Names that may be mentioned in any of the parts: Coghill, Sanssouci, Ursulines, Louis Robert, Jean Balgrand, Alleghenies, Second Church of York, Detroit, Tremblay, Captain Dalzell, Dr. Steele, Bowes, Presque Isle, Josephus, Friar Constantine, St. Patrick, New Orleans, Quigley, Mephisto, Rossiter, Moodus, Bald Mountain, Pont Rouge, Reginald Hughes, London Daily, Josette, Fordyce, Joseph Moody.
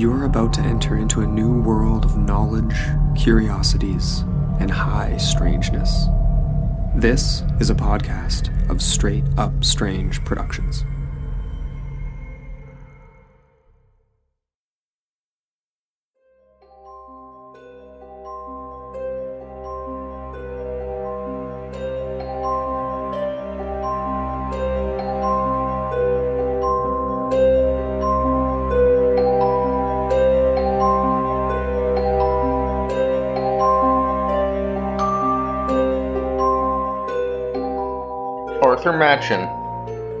You are about to enter into a new world of knowledge, curiosities, and high strangeness. This is a podcast of Straight Up Strange Productions. Matchon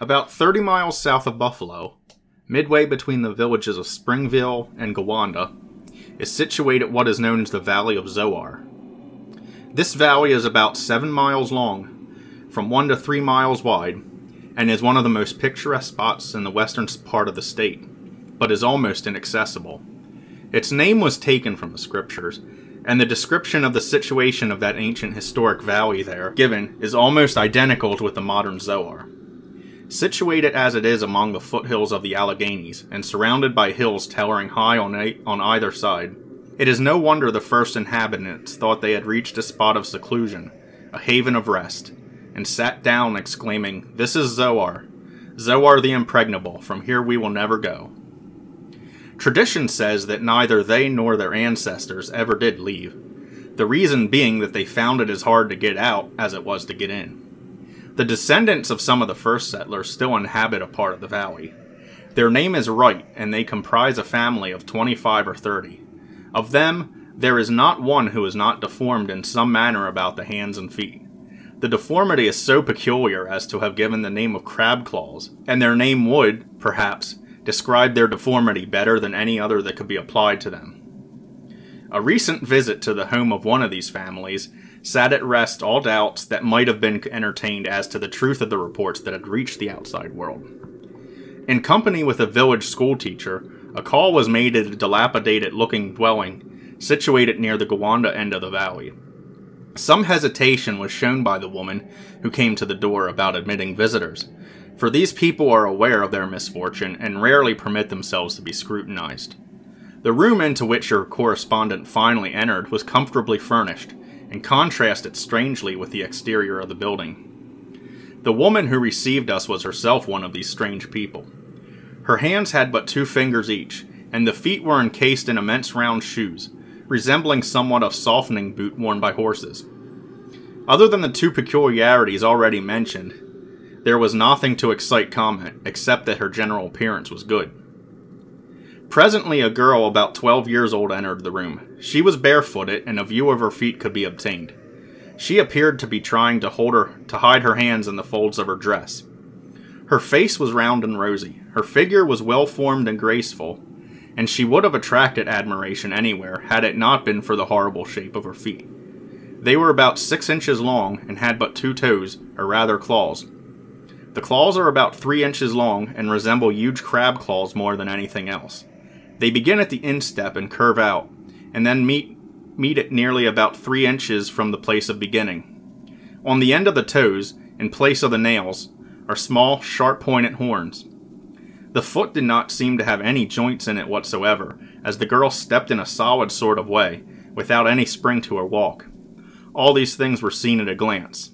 About 30 miles south of Buffalo, midway between the villages of Springville and Gowanda, is situated what is known as the Valley of Zoar. This valley is about 7 miles long, from 1 to 3 miles wide, and is one of the most picturesque spots in the western part of the state, but is almost inaccessible. Its name was taken from the scriptures, and the description of the situation of that ancient historic valley there given is almost identical to with the modern Zoar. Situated as it is among the foothills of the Alleghenies and surrounded by hills towering high on either side, it is no wonder the first inhabitants thought they had reached a spot of seclusion, a haven of rest, and sat down exclaiming, "This is Zoar, Zoar the impregnable, from here we will never go." Tradition says that neither they nor their ancestors ever did leave, the reason being that they found it as hard to get out as it was to get in. The descendants of some of the first settlers still inhabit a part of the valley. Their name is Wright, and they comprise a family of 25 or 30. Of them, there is not one who is not deformed in some manner about the hands and feet. The deformity is so peculiar as to have given the name of crab claws, and their name would, perhaps, describe their deformity better than any other that could be applied to them. A recent visit to the home of one of these families sat at rest all doubts that might have been entertained as to the truth of the reports that had reached the outside world. In company with a village schoolteacher, a call was made at a dilapidated-looking dwelling situated near the Gowanda end of the valley. Some hesitation was shown by the woman who came to the door about admitting visitors, for these people are aware of their misfortune and rarely permit themselves to be scrutinized. The room into which your correspondent finally entered was comfortably furnished, and contrasted strangely with the exterior of the building. The woman who received us was herself one of these strange people. Her hands had but 2 fingers each, and the feet were encased in immense round shoes, resembling somewhat a softening boot worn by horses. Other than the 2 peculiarities already mentioned, there was nothing to excite comment, except that her general appearance was good. Presently, a girl about 12 years old entered the room. She was barefooted, and a view of her feet could be obtained. She appeared to be trying to hide her hands in the folds of her dress. Her face was round and rosy. Her figure was well-formed and graceful, and she would have attracted admiration anywhere had it not been for the horrible shape of her feet. They were about 6 inches long and had but 2 toes, or rather claws. The claws are about 3 inches long and resemble huge crab claws more than anything else. They begin at the instep and curve out, and then meet at nearly about 3 inches from the place of beginning. On the end of the toes, in place of the nails, are small, sharp-pointed horns. The foot did not seem to have any joints in it whatsoever, as the girl stepped in a solid sort of way, without any spring to her walk. All these things were seen at a glance.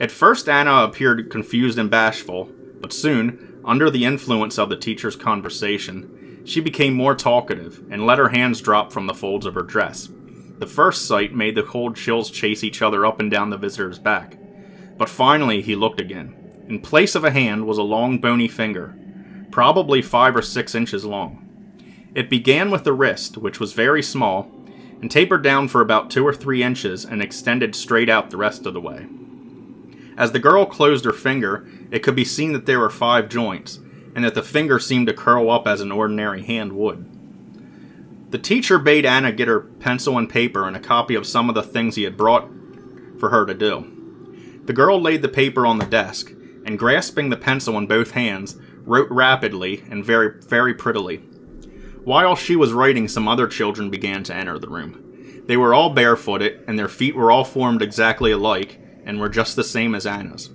At first Anna appeared confused and bashful, but soon, under the influence of the teacher's conversation, she became more talkative, and let her hands drop from the folds of her dress. The first sight made the cold chills chase each other up and down the visitor's back. But finally he looked again. In place of a hand was a long bony finger, probably 5 or 6 inches long. It began with the wrist, which was very small, and tapered down for about 2 or 3 inches and extended straight out the rest of the way. As the girl closed her finger, it could be seen that there were 5 joints, and that the finger seemed to curl up as an ordinary hand would. The teacher bade Anna get her pencil and paper and a copy of some of the things he had brought for her to do. The girl laid the paper on the desk, and grasping the pencil in both hands, wrote rapidly and very, very prettily. While she was writing, some other children began to enter the room. They were all barefooted, and their feet were all formed exactly alike, and were just the same as Anna's.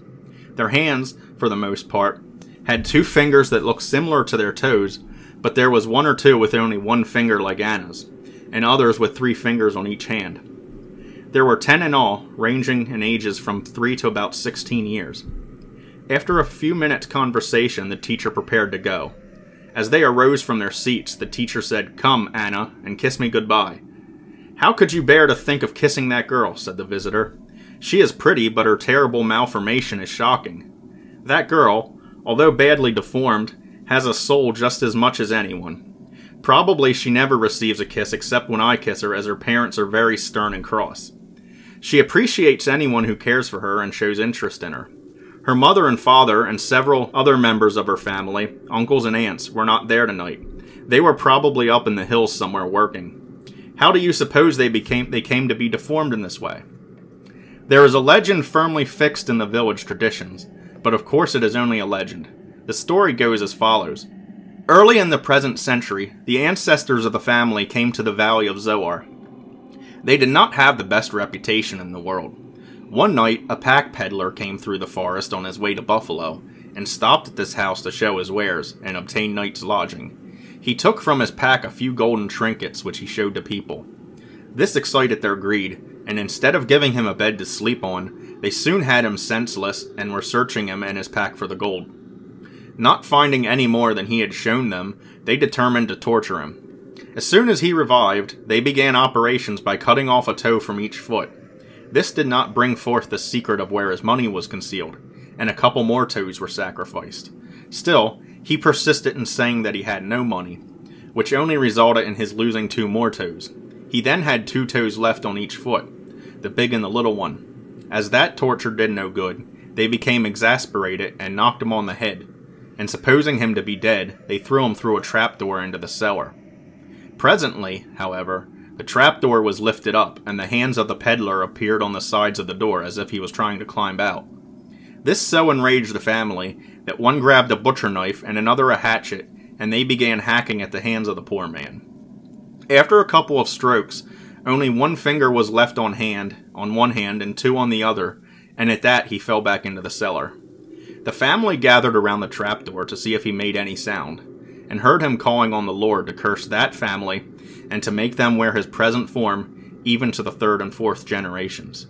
Their hands, for the most part, had two fingers that looked similar to their toes, but there was one or two with only one finger like Anna's, and others with three fingers on each hand. There were 10 in all, ranging in ages from 3 to about 16 years. After a few minutes' conversation, the teacher prepared to go. As they arose from their seats, the teacher said, "Come, Anna, and kiss me goodbye." "How could you bear to think of kissing that girl?" said the visitor. "She is pretty, but her terrible malformation is shocking. That girl, although badly deformed, has a soul just as much as anyone. Probably she never receives a kiss except when I kiss her, as her parents are very stern and cross. She appreciates anyone who cares for her and shows interest in her. Her mother and father and several other members of her family, uncles and aunts, were not there tonight. They were probably up in the hills somewhere working. How do you suppose they came to be deformed in this way? There is a legend firmly fixed in the village traditions, but of course it is only a legend. The story goes as follows. Early in the present century, the ancestors of the family came to the Valley of Zoar. They did not have the best reputation in the world. One night, a pack peddler came through the forest on his way to Buffalo, and stopped at this house to show his wares and obtain night's lodging. He took from his pack a few golden trinkets which he showed to people. This excited their greed, and instead of giving him a bed to sleep on, they soon had him senseless and were searching him and his pack for the gold. Not finding any more than he had shown them, they determined to torture him. As soon as he revived, they began operations by cutting off a toe from each foot. This did not bring forth the secret of where his money was concealed, and a couple more toes were sacrificed. Still, he persisted in saying that he had no money, which only resulted in his losing two more toes. He then had two toes left on each foot, the big and the little one. As that torture did no good, they became exasperated and knocked him on the head, and supposing him to be dead, they threw him through a trapdoor into the cellar. Presently, however, the trapdoor was lifted up, and the hands of the peddler appeared on the sides of the door as if he was trying to climb out. This so enraged the family that one grabbed a butcher knife and another a hatchet, and they began hacking at the hands of the poor man. After a couple of strokes, only one finger was left on one hand and two on the other, and at that he fell back into the cellar. The family gathered around the trapdoor to see if he made any sound, and heard him calling on the Lord to curse that family and to make them wear his present form even to the third and fourth generations.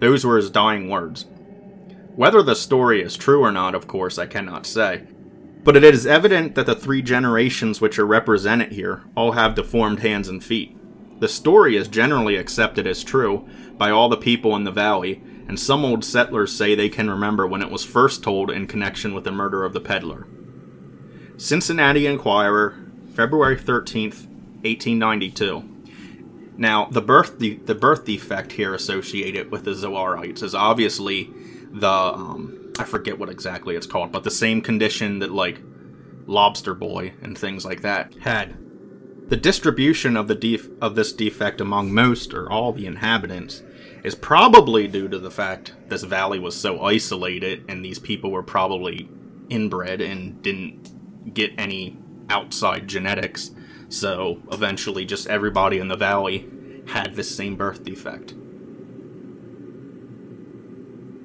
Those were his dying words. Whether the story is true or not, of course, I cannot say, but it is evident that the three generations which are represented here all have deformed hands and feet. The story is generally accepted as true by all the people in the valley, and some old settlers say they can remember when it was first told in connection with the murder of the peddler. Cincinnati Enquirer, February 13th, 1892. Now, the birth defect here associated with the Zoarites is obviously the, I forget what exactly it's called, but the same condition that, like, Lobster Boy and things like that had. The distribution of this defect among most or all the inhabitants is probably due to the fact this valley was so isolated, and these people were probably inbred and didn't get any outside genetics. So eventually just everybody in the valley had this same birth defect.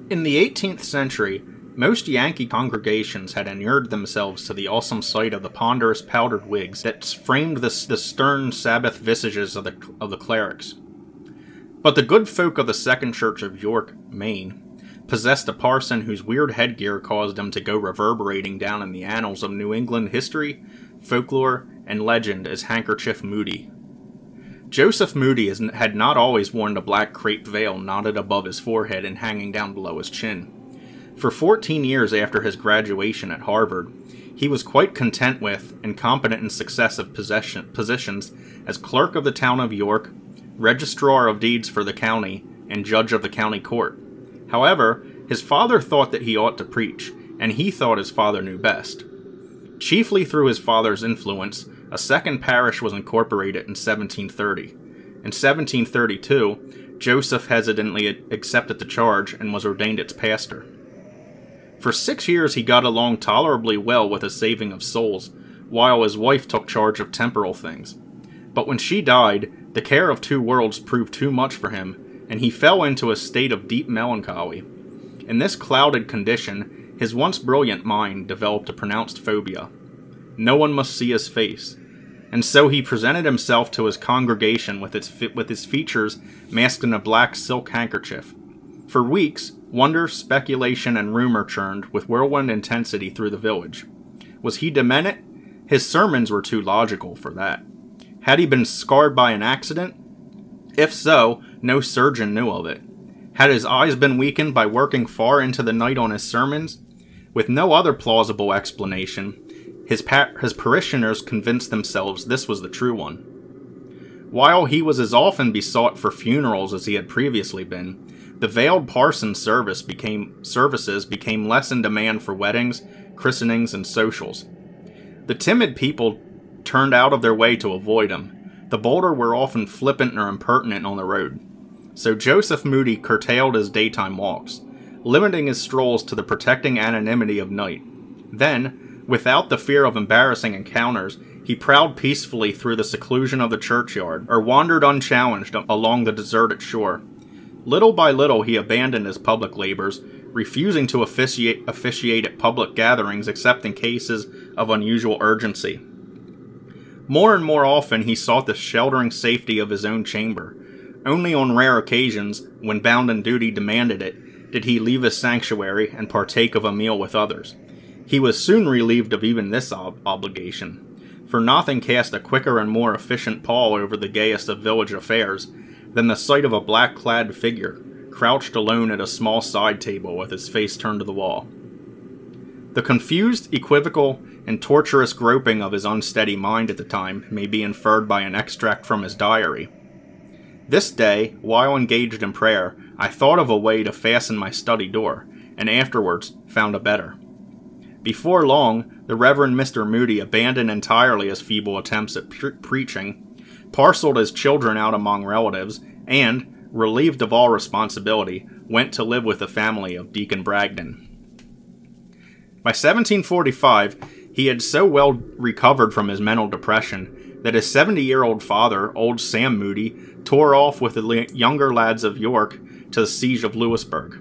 In the 18th century, most Yankee congregations had inured themselves to the awesome sight of the ponderous powdered wigs that framed the stern Sabbath visages of the clerics. But the good folk of the Second Church of York, Maine, possessed a parson whose weird headgear caused him to go reverberating down in the annals of New England history, folklore, and legend as Handkerchief Moody. Joseph Moody had not always worn the black crepe veil knotted above his forehead and hanging down below his chin. For 14 years after his graduation at Harvard, he was quite content with and competent in successive positions as clerk of the town of York, registrar of deeds for the county, and judge of the county court. However, his father thought that he ought to preach, and he thought his father knew best. Chiefly through his father's influence, a second parish was incorporated in 1730. In 1732, Joseph hesitantly accepted the charge and was ordained its pastor. For 6 years he got along tolerably well with a saving of souls, while his wife took charge of temporal things. But when she died, the care of two worlds proved too much for him, and he fell into a state of deep melancholy. In this clouded condition, his once brilliant mind developed a pronounced phobia. No one must see his face. And so he presented himself to his congregation with his features masked in a black silk handkerchief. For weeks, wonder, speculation, and rumor churned with whirlwind intensity through the village. Was he demented? His sermons were too logical for that. Had he been scarred by an accident? If so, no surgeon knew of it. Had his eyes been weakened by working far into the night on his sermons? With no other plausible explanation, his parishioners convinced themselves this was the true one. While he was as often besought for funerals as he had previously been, the veiled parson services became less in demand for weddings, christenings, and socials. The timid people turned out of their way to avoid him. The bolder were often flippant or impertinent on the road. So Joseph Moody curtailed his daytime walks, limiting his strolls to the protecting anonymity of night. Then, without the fear of embarrassing encounters, he prowled peacefully through the seclusion of the churchyard, or wandered unchallenged along the deserted shore. Little by little he abandoned his public labors, refusing to officiate at public gatherings except in cases of unusual urgency. More and more often he sought the sheltering safety of his own chamber. Only on rare occasions, when bounden duty demanded it, did he leave his sanctuary and partake of a meal with others. He was soon relieved of even this obligation, for nothing cast a quicker and more efficient pall over the gayest of village affairs than the sight of a black-clad figure, crouched alone at a small side table with his face turned to the wall. The confused, equivocal, and tortuous groping of his unsteady mind at the time may be inferred by an extract from his diary. "This day, while engaged in prayer, I thought of a way to fasten my study door, and afterwards found a better." Before long, the Reverend Mr. Moody abandoned entirely his feeble attempts at preaching, parceled his children out among relatives, and, relieved of all responsibility, went to live with the family of Deacon Bragdon. By 1745, he had so well recovered from his mental depression that his 70-year-old father, old Sam Moody, tore off with the younger lads of York to the siege of Louisburg.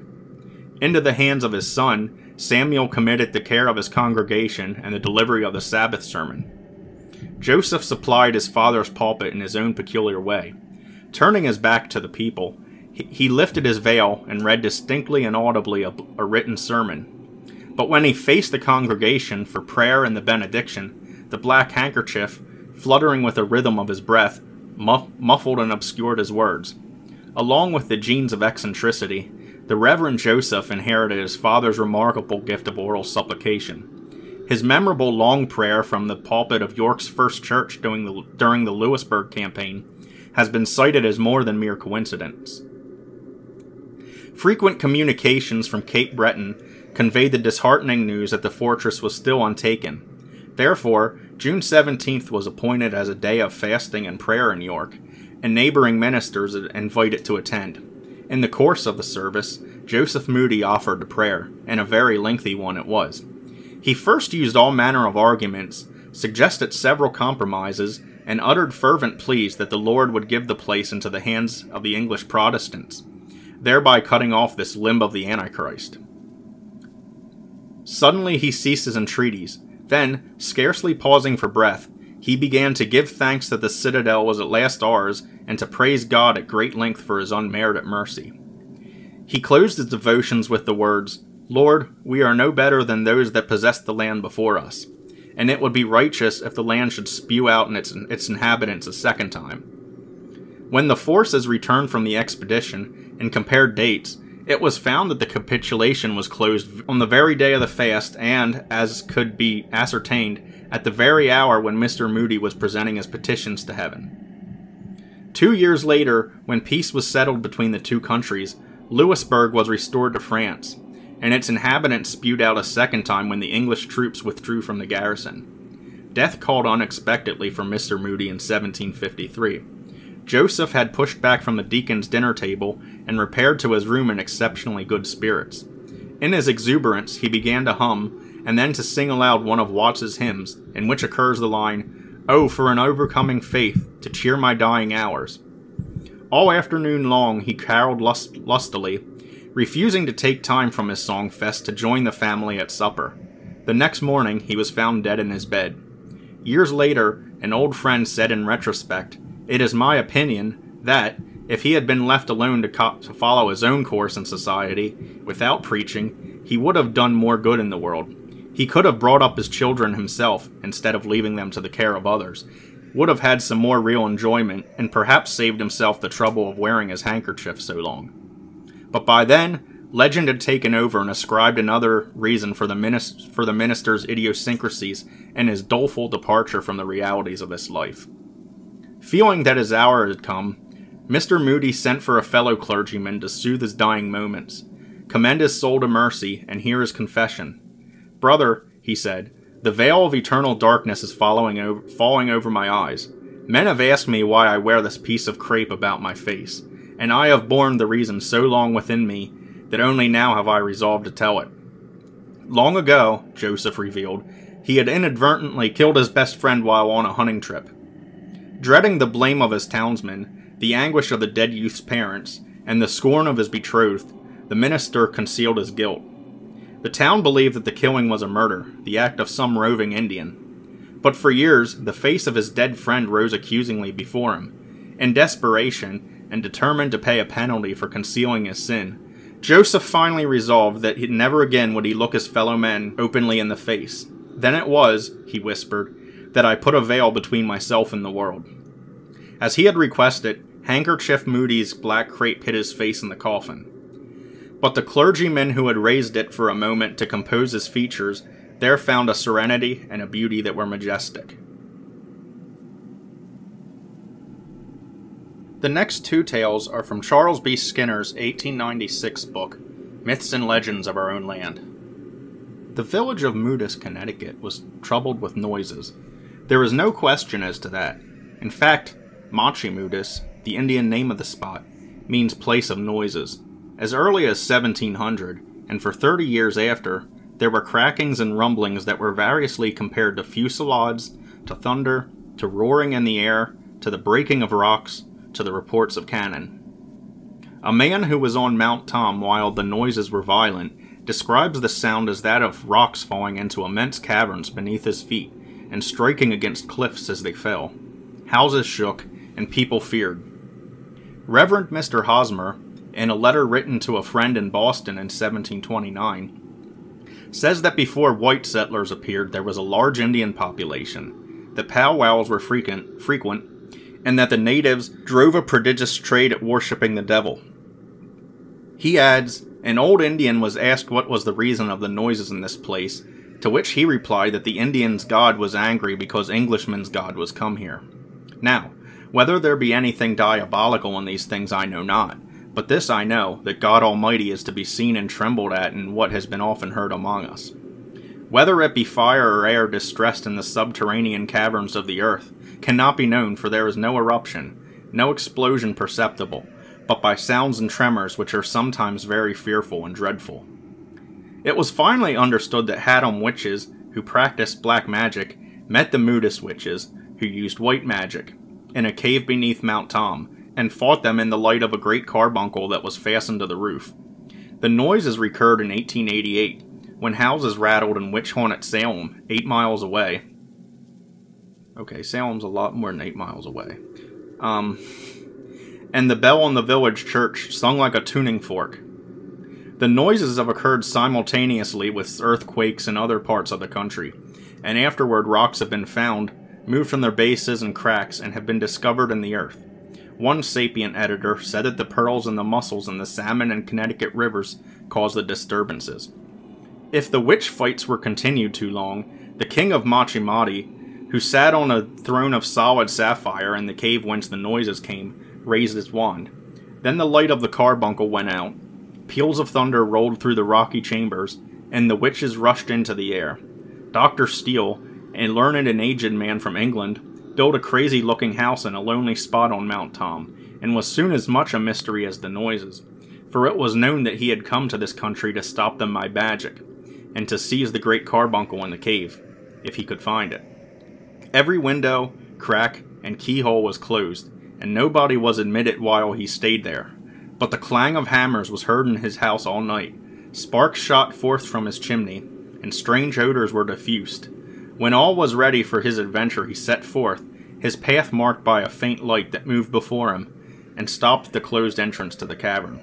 Into the hands of his son, Samuel committed the care of his congregation and the delivery of the Sabbath sermon. Joseph supplied his father's pulpit in his own peculiar way. Turning his back to the people, he lifted his veil and read distinctly and audibly a written sermon. But when he faced the congregation for prayer and the benediction, the black handkerchief, fluttering with the rhythm of his breath, muffled and obscured his words. Along with the genes of eccentricity, the Reverend Joseph inherited his father's remarkable gift of oral supplication. His memorable long prayer from the pulpit of York's First Church during the Louisburg campaign has been cited as more than mere coincidence. Frequent communications from Cape Breton conveyed the disheartening news that the fortress was still untaken. Therefore, June 17th was appointed as a day of fasting and prayer in York, and neighboring ministers invited to attend. In the course of the service, Joseph Moody offered the prayer, and a very lengthy one it was. He first used all manner of arguments, suggested several compromises, and uttered fervent pleas that the Lord would give the place into the hands of the English Protestants, thereby cutting off this limb of the Antichrist. Suddenly he ceased his entreaties. Then, scarcely pausing for breath, he began to give thanks that the citadel was at last ours, and to praise God at great length for his unmerited mercy. He closed his devotions with the words, "Lord, we are no better than those that possessed the land before us, and it would be righteous if the land should spew out its inhabitants a second time." When the forces returned from the expedition and compared dates, it was found that the capitulation was closed on the very day of the fast and, as could be ascertained, at the very hour when Mr. Moody was presenting his petitions to heaven. 2 years later, when peace was settled between the two countries, Louisburg was restored to France, and its inhabitants spewed out a second time when the English troops withdrew from the garrison. Death called unexpectedly for Mr. Moody in 1753. Joseph had pushed back from the deacon's dinner table and repaired to his room in exceptionally good spirits. In his exuberance, he began to hum, and then to sing aloud one of Watts's hymns, in which occurs the line, "Oh, for an overcoming faith, to cheer my dying hours." All afternoon long he caroled lustily, refusing to take time from his song fest to join the family at supper. The next morning he was found dead in his bed. Years later, an old friend said in retrospect, "It is my opinion that, if he had been left alone to follow his own course in society, without preaching, he would have done more good in the world. He could have brought up his children himself, instead of leaving them to the care of others, would have had some more real enjoyment, and perhaps saved himself the trouble of wearing his handkerchief so long." But by then, legend had taken over and ascribed another reason for the minister's idiosyncrasies and his doleful departure from the realities of this life. Feeling that his hour had come, Mr. Moody sent for a fellow clergyman to soothe his dying moments, commend his soul to mercy, and hear his confession. "Brother," he said, "the veil of eternal darkness is falling over my eyes. Men have asked me why I wear this piece of crape about my face, and I have borne the reason so long within me that only now have I resolved to tell it. Long ago," Joseph revealed, "he had inadvertently killed his best friend while on a hunting trip." Dreading the blame of his townsmen, the anguish of the dead youth's parents, and the scorn of his betrothed, the minister concealed his guilt. The town believed that the killing was a murder, the act of some roving Indian. But for years, the face of his dead friend rose accusingly before him. In desperation, and determined to pay a penalty for concealing his sin, Joseph finally resolved that never again would he look his fellow men openly in the face. "Then it was," he whispered, "that I put a veil between myself and the world." As he had requested, Handkerchief Moody's black crape hid his face in the coffin. But the clergyman who had raised it for a moment to compose his features there found a serenity and a beauty that were majestic. The next two tales are from Charles B. Skinner's 1896 book, Myths and Legends of Our Own Land. The village of Moodus, Connecticut, was troubled with noises. There is no question as to that. In fact, Machimoodus, the Indian name of the spot, means place of noises. As early as 1700, and for 30 years after, there were crackings and rumblings that were variously compared to fusillades, to thunder, to roaring in the air, to the breaking of rocks, to the reports of cannon. A man who was on Mount Tom while the noises were violent describes the sound as that of rocks falling into immense caverns beneath his feet and striking against cliffs as they fell. Houses shook, and people feared. Reverend Mr. Hosmer, in a letter written to a friend in Boston in 1729, says that before white settlers appeared there was a large Indian population, that powwows were frequent, and that the natives drove a prodigious trade at worshipping the devil. He adds, an old Indian was asked what was the reason of the noises in this place, to which he replied that the Indian's God was angry because Englishman's God was come here. Now, whether there be anything diabolical in these things I know not, but this I know, that God Almighty is to be seen and trembled at in what has been often heard among us. Whether it be fire or air distressed in the subterranean caverns of the earth cannot be known, for there is no eruption, no explosion perceptible, but by sounds and tremors which are sometimes very fearful and dreadful. It was finally understood that Haddam witches, who practiced black magic, met the Moodus witches, who used white magic, in a cave beneath Mount Tom, and fought them in the light of a great carbuncle that was fastened to the roof. The noises recurred in 1888, when houses rattled in witch haunt at Salem, 8 miles away. Okay, Salem's a lot more than 8 miles away. And the bell on the village church sung like a tuning fork. The noises have occurred simultaneously with earthquakes in other parts of the country, and afterward rocks have been found, moved from their bases and cracks, and have been discovered in the earth. One sapient editor said that the pearls and the mussels in the Salmon and Connecticut rivers caused the disturbances. If the witch fights were continued too long, the king of Machimati, who sat on a throne of solid sapphire in the cave whence the noises came, raised his wand. Then the light of the carbuncle went out. Peals of thunder rolled through the rocky chambers, and the witches rushed into the air. Dr. Steele, a learned and aged man from England, built a crazy-looking house in a lonely spot on Mount Tom, and was soon as much a mystery as the noises, for it was known that he had come to this country to stop them by magic, and to seize the great carbuncle in the cave, if he could find it. Every window, crack, and keyhole was closed, and nobody was admitted while he stayed there, but the clang of hammers was heard in his house all night. Sparks shot forth from his chimney, and strange odors were diffused. When all was ready for his adventure, he set forth, his path marked by a faint light that moved before him, and stopped at the closed entrance to the cavern.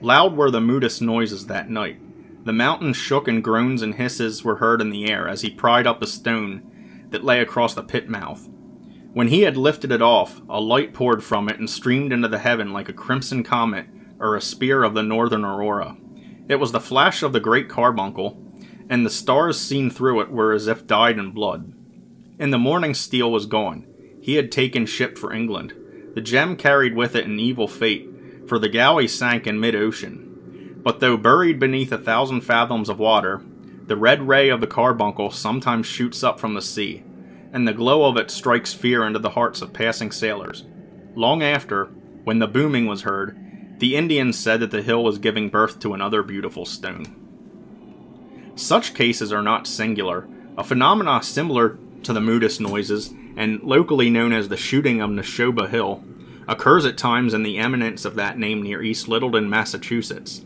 Loud were the moodus noises that night. The mountain shook, and groans and hisses were heard in the air as he pried up a stone that lay across the pit mouth. When he had lifted it off, a light poured from it and streamed into the heaven like a crimson comet or a spear of the northern aurora. It was the flash of the great carbuncle, and the stars seen through it were as if dyed in blood. In the morning, Steele was gone. He had taken ship for England. The gem carried with it an evil fate, for the galley sank in mid-ocean. But though buried beneath 1,000 fathoms of water, the red ray of the carbuncle sometimes shoots up from the sea, and the glow of it strikes fear into the hearts of passing sailors. Long after, when the booming was heard, the Indians said that the hill was giving birth to another beautiful stone. Such cases are not singular. A phenomenon similar to the moodus noises, and locally known as the shooting of Neshoba Hill, occurs at times in the eminence of that name near East Littleton, Massachusetts.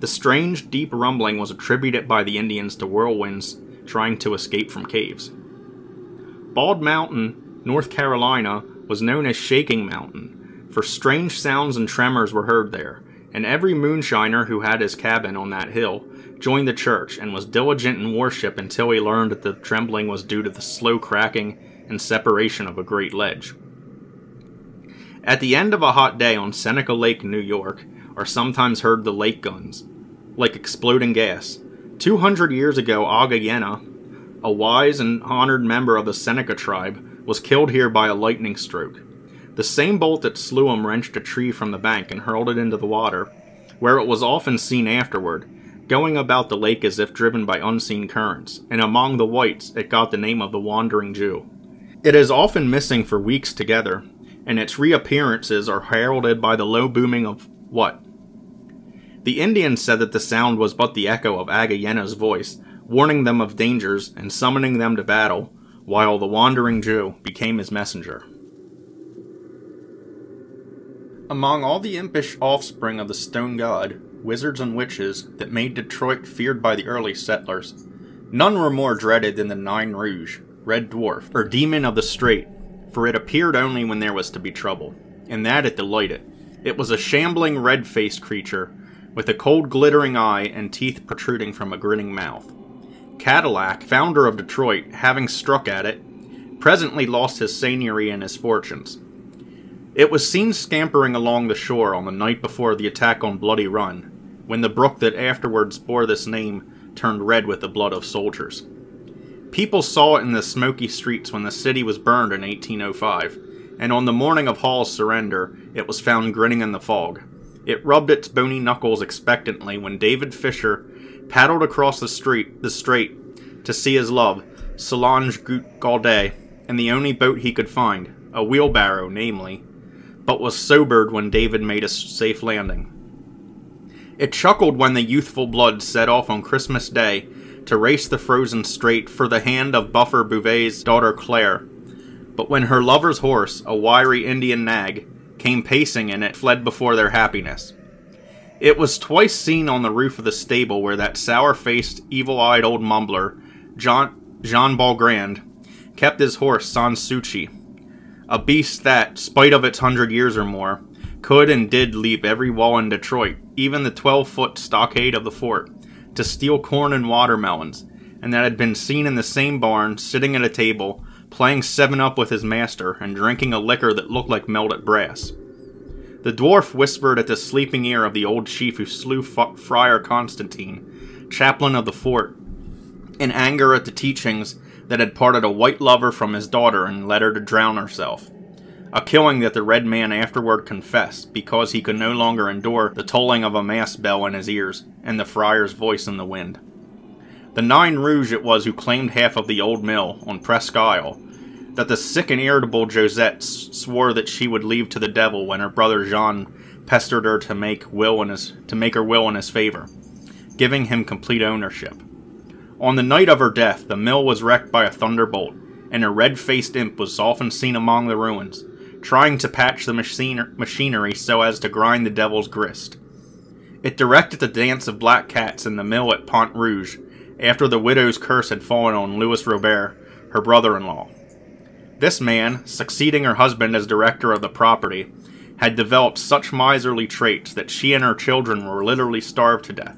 The strange, deep rumbling was attributed by the Indians to whirlwinds trying to escape from caves. Bald Mountain, North Carolina, was known as Shaking Mountain, for strange sounds and tremors were heard there, and every moonshiner who had his cabin on that hill joined the church and was diligent in worship until he learned that the trembling was due to the slow cracking and separation of a great ledge. At the end of a hot day on Seneca Lake, New York, are sometimes heard the lake guns, like exploding gas. 200 years ago, Agayena, a wise and honored member of the Seneca tribe, was killed here by a lightning stroke. The same bolt that slew him wrenched a tree from the bank and hurled it into the water, where it was often seen afterward, going about the lake as if driven by unseen currents, and among the whites it got the name of the Wandering Jew. It is often missing for weeks together, and its reappearances are heralded by the low booming of what? The Indians said that the sound was but the echo of Agayena's voice, warning them of dangers and summoning them to battle, while the Wandering Jew became his messenger. Among all the impish offspring of the stone god, wizards and witches, that made Detroit feared by the early settlers, none were more dreaded than the Nine Rouge, Red Dwarf, or Demon of the Strait, for it appeared only when there was to be trouble, and that it delighted. It was a shambling red-faced creature, with a cold glittering eye and teeth protruding from a grinning mouth. Cadillac, founder of Detroit, having struck at it, presently lost his seigneury and his fortunes. It was seen scampering along the shore on the night before the attack on Bloody Run, when the brook that afterwards bore this name turned red with the blood of soldiers. People saw it in the smoky streets when the city was burned in 1805, and on the morning of Hall's surrender, it was found grinning in the fog. It rubbed its bony knuckles expectantly when David Fisher paddled across the strait to see his love, Solange Gaudet, in the only boat he could find, a wheelbarrow, namely, but was sobered when David made a safe landing. It chuckled when the youthful blood set off on Christmas Day to race the frozen strait for the hand of Buffer Bouvet's daughter Claire, but when her lover's horse, a wiry Indian nag, came pacing and it fled before their happiness. It was twice seen on the roof of the stable where that sour-faced, evil-eyed old mumbler, Jean Balgrand, kept his horse Sanssouci, a beast that, spite of its 100 years or more, could and did leap every wall in Detroit, even the 12-foot stockade of the fort, to steal corn and watermelons, and that had been seen in the same barn, sitting at a table, playing 7-up with his master, and drinking a liquor that looked like melted brass. The dwarf whispered at the sleeping ear of the old chief who slew Friar Constantine, chaplain of the fort, in anger at the teachings that had parted a white lover from his daughter and led her to drown herself. a killing that the red man afterward confessed because he could no longer endure the tolling of a mass bell in his ears and the friar's voice in the wind. The Nine Rouge it was who claimed half of the old mill on Presque Isle, that the sick and irritable Josette swore that she would leave to the devil when her brother Jean pestered her to make her will in his favor, giving him complete ownership. On the night of her death, the mill was wrecked by a thunderbolt, and a red-faced imp was often seen among the ruins, trying to patch the machinery so as to grind the devil's grist. It directed the dance of black cats in the mill at Pont Rouge, after the widow's curse had fallen on Louis Robert, her brother-in-law. This man, succeeding her husband as director of the property, had developed such miserly traits that she and her children were literally starved to death.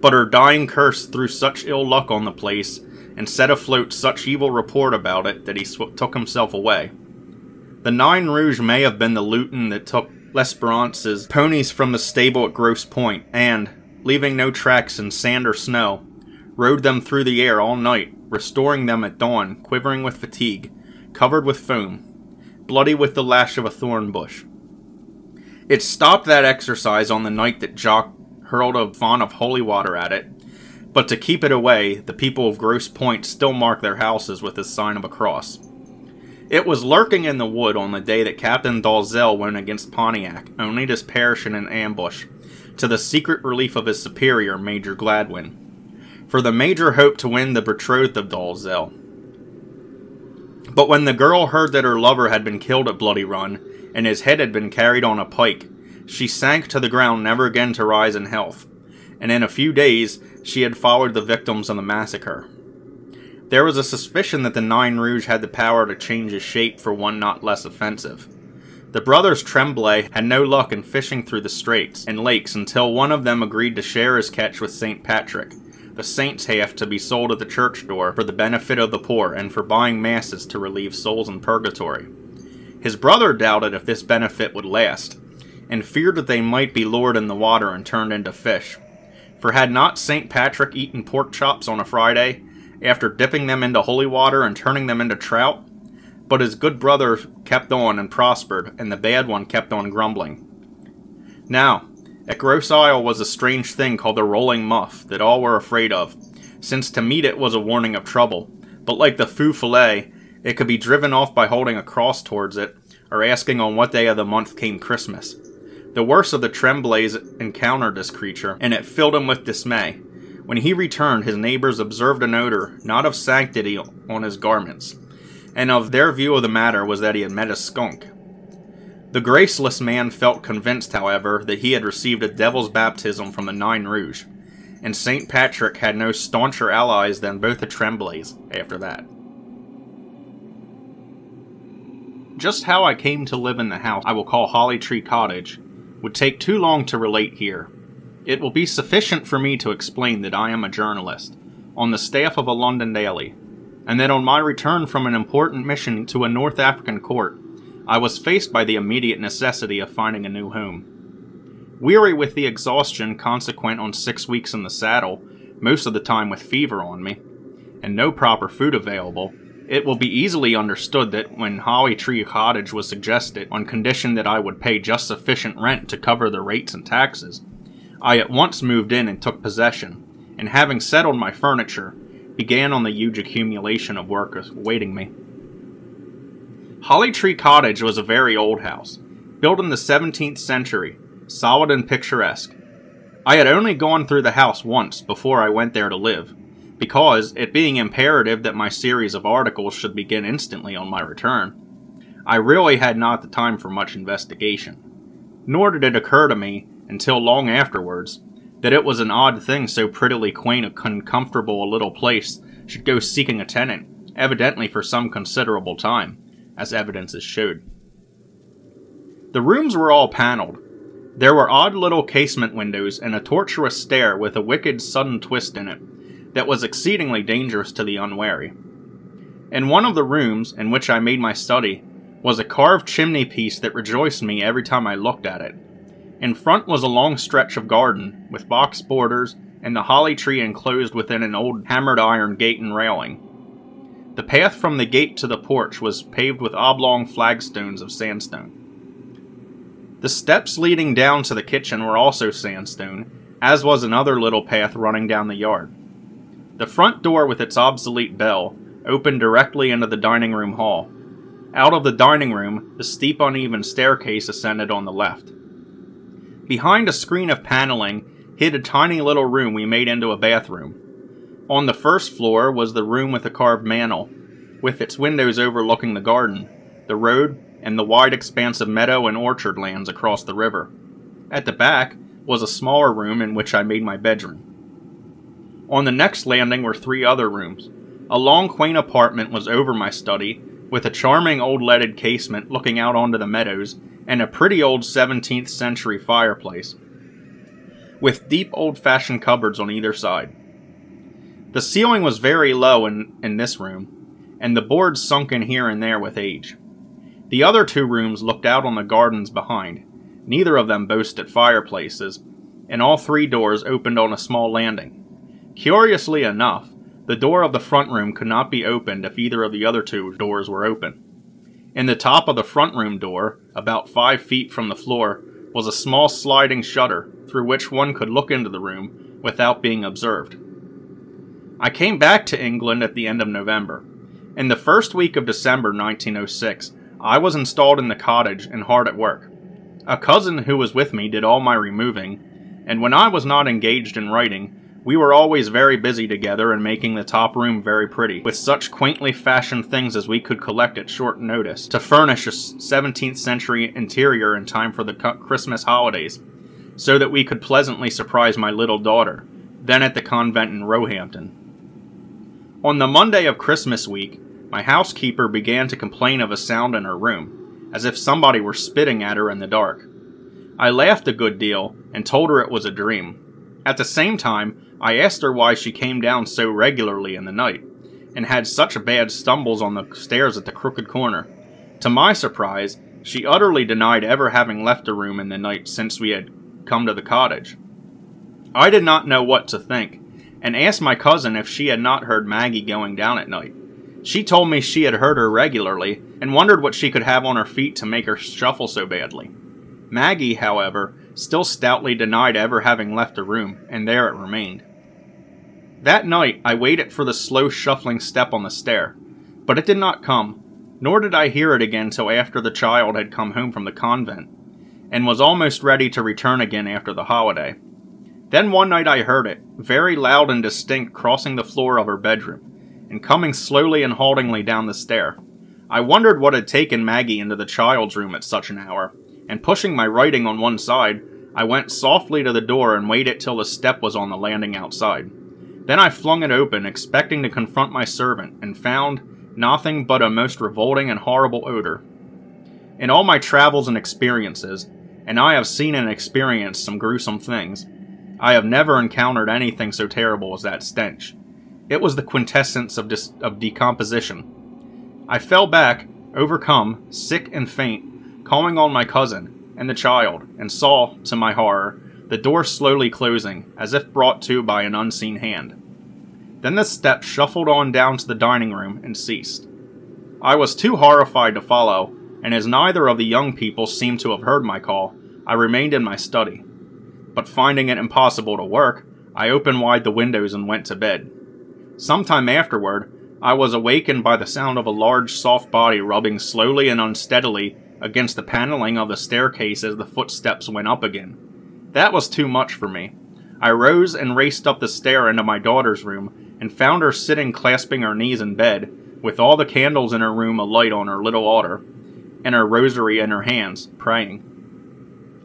But her dying curse threw such ill luck on the place, and set afloat such evil report about it, that he took himself away. The Nine Rouge may have been the Luton that took L'Esperance's ponies from the stable at Grosse Pointe, and, leaving no tracks in sand or snow, rode them through the air all night, restoring them at dawn, quivering with fatigue, covered with foam, bloody with the lash of a thorn bush. It stopped that exercise on the night that Jacques hurled a font of holy water at it, but to keep it away, the people of Grosse Pointe still mark their houses with the sign of a cross. It was lurking in the wood on the day that Captain Dalzell went against Pontiac, only to perish in an ambush, to the secret relief of his superior, Major Gladwin. For the Major hoped to win the betrothed of Dalzell. But when the girl heard that her lover had been killed at Bloody Run, and his head had been carried on a pike, she sank to the ground, never again to rise in health, and in a few days she had followed the victims of the massacre. There was a suspicion that the Nine Rouge had the power to change his shape for one not less offensive. The brothers Tremblay had no luck in fishing through the straits and lakes until one of them agreed to share his catch with St. Patrick, the saint's half to be sold at the church door for the benefit of the poor and for buying masses to relieve souls in purgatory. His brother doubted if this benefit would last, and feared that they might be lured in the water and turned into fish. For had not St. Patrick eaten pork chops on a Friday, after dipping them into holy water and turning them into trout? But his good brother kept on and prospered, and the bad one kept on grumbling. Now, at Grosse Isle was a strange thing called the Rolling Muff that all were afraid of, since to meet it was a warning of trouble, but like the Feu Follet, it could be driven off by holding a cross towards it, or asking on what day of the month came Christmas. The worst of the Tremblays encountered this creature, and it filled him with dismay. When he returned, his neighbors observed an odor, not of sanctity, on his garments, and of their view of the matter was that he had met a skunk. The graceless man felt convinced, however, that he had received a devil's baptism from the Nine Rouge, and St. Patrick had no stauncher allies than both the Tremblays after that. Just how I came to live in the house I will call Holly Tree Cottage would take too long to relate here. It will be sufficient for me to explain that I am a journalist, on the staff of a London daily, and that on my return from an important mission to a North African court, I was faced by the immediate necessity of finding a new home. Weary with the exhaustion consequent on 6 weeks in the saddle, most of the time with fever on me, and no proper food available, it will be easily understood that when Holly Tree Cottage was suggested on condition that I would pay just sufficient rent to cover the rates and taxes, I at once moved in and took possession, and having settled my furniture, began on the huge accumulation of work awaiting me. Holly Tree Cottage was a very old house, built in the 17th century, solid and picturesque. I had only gone through the house once before I went there to live, because, it being imperative that my series of articles should begin instantly on my return, I really had not the time for much investigation. Nor did it occur to me, until long afterwards, that it was an odd thing so prettily quaint and comfortable a little place should go seeking a tenant, evidently for some considerable time, as evidences showed. The rooms were all panelled. There were odd little casement windows and a tortuous stair with a wicked sudden twist in it, that was exceedingly dangerous to the unwary. In one of the rooms, in which I made my study, was a carved chimney piece that rejoiced me every time I looked at it. In front was a long stretch of garden, with box borders, and the holly tree enclosed within an old hammered iron gate and railing. The path from the gate to the porch was paved with oblong flagstones of sandstone. The steps leading down to the kitchen were also sandstone, as was another little path running down the yard. The front door with its obsolete bell opened directly into the dining room hall. Out of the dining room, the steep, uneven staircase ascended on the left. Behind a screen of paneling hid a tiny little room we made into a bathroom. On the first floor was the room with a carved mantel, with its windows overlooking the garden, the road, and the wide expanse of meadow and orchard lands across the river. At the back was a smaller room in which I made my bedroom. On the next landing were three other rooms. A long, quaint apartment was over my study, with a charming old leaded casement looking out onto the meadows, and a pretty old 17th century fireplace, with deep old-fashioned cupboards on either side. The ceiling was very low in this room, and the boards sunk in here and there with age. The other two rooms looked out on the gardens behind. Neither of them boasted fireplaces, and all three doors opened on a small landing. Curiously enough, the door of the front room could not be opened if either of the other two doors were open. In the top of the front room door, about 5 feet from the floor, was a small sliding shutter through which one could look into the room without being observed. I came back to England at the end of November. In the first week of December 1906, I was installed in the cottage and hard at work. A cousin who was with me did all my removing, and when I was not engaged in writing, we were always very busy together in making the top room very pretty, with such quaintly fashioned things as we could collect at short notice, to furnish a 17th century interior in time for the Christmas holidays, so that we could pleasantly surprise my little daughter, then at the convent in Roehampton. On the Monday of Christmas week, my housekeeper began to complain of a sound in her room, as if somebody were spitting at her in the dark. I laughed a good deal and told her it was a dream. At the same time, I asked her why she came down so regularly in the night, and had such bad stumbles on the stairs at the crooked corner. To my surprise, she utterly denied ever having left the room in the night since we had come to the cottage. I did not know what to think, and asked my cousin if she had not heard Maggie going down at night. She told me she had heard her regularly, and wondered what she could have on her feet to make her shuffle so badly. Maggie, however, still stoutly denied ever having left the room, and there it remained. That night, I waited for the slow shuffling step on the stair, but it did not come, nor did I hear it again till after the child had come home from the convent, and was almost ready to return again after the holiday. Then one night I heard it, very loud and distinct, crossing the floor of her bedroom, and coming slowly and haltingly down the stair. I wondered what had taken Maggie into the child's room at such an hour, and pushing my writing on one side, I went softly to the door and waited till the step was on the landing outside. Then I flung it open, expecting to confront my servant, and found nothing but a most revolting and horrible odor. In all my travels and experiences, and I have seen and experienced some gruesome things, I have never encountered anything so terrible as that stench. It was the quintessence of decomposition. I fell back, overcome, sick and faint, calling on my cousin and the child, and saw, to my horror, the door slowly closing, as if brought to by an unseen hand. Then the step shuffled on down to the dining room and ceased. I was too horrified to follow, and as neither of the young people seemed to have heard my call, I remained in my study. But finding it impossible to work, I opened wide the windows and went to bed. Sometime afterward, I was awakened by the sound of a large, soft body rubbing slowly and unsteadily against the paneling of the staircase as the footsteps went up again. That was too much for me. I rose and raced up the stair into my daughter's room, and found her sitting clasping her knees in bed, with all the candles in her room alight on her little altar, and her rosary in her hands, praying.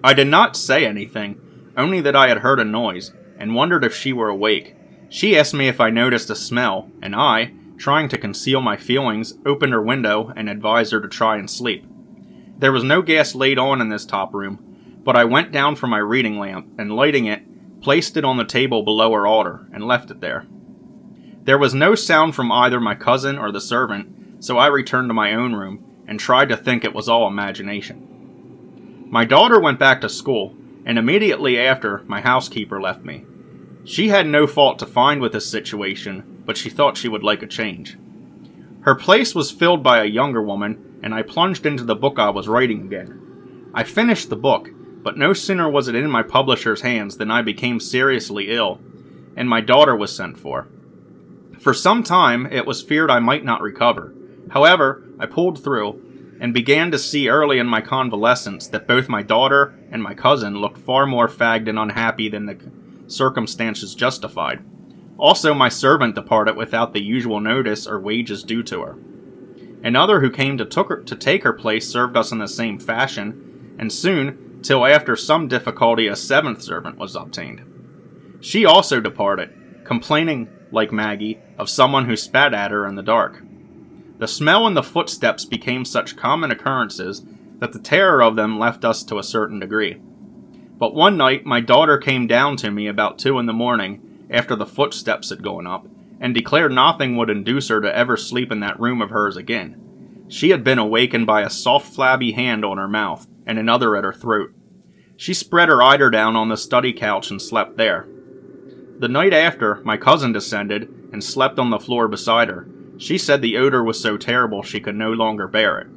I did not say anything, only that I had heard a noise, and wondered if she were awake. She asked me if I noticed a smell, and I, trying to conceal my feelings, opened her window and advised her to try and sleep. There was no gas laid on in this top room, but I went down for my reading lamp, and lighting it, placed it on the table below her altar, and left it there. There was no sound from either my cousin or the servant, so I returned to my own room, and tried to think it was all imagination. My daughter went back to school, and immediately after, my housekeeper left me. She had no fault to find with this situation, but she thought she would like a change. Her place was filled by a younger woman, and I plunged into the book I was writing again. I finished the book, but no sooner was it in my publisher's hands than I became seriously ill, and my daughter was sent for. For some time, it was feared I might not recover. However, I pulled through, and began to see early in my convalescence that both my daughter and my cousin looked far more fagged and unhappy than the circumstances justified. Also, my servant departed without the usual notice or wages due to her. Another who came to take her place served us in the same fashion, and soon, till after some difficulty, a seventh servant was obtained. She also departed, complaining, like Maggie, of someone who spat at her in the dark. The smell and the footsteps became such common occurrences that the terror of them left us to a certain degree. But one night, my daughter came down to me about 2 a.m. after the footsteps had gone up, and declared nothing would induce her to ever sleep in that room of hers again. She had been awakened by a soft, flabby hand on her mouth, and another at her throat. She spread her eiderdown on the study couch and slept there. The night after, my cousin descended and slept on the floor beside her. She said the odor was so terrible she could no longer bear it.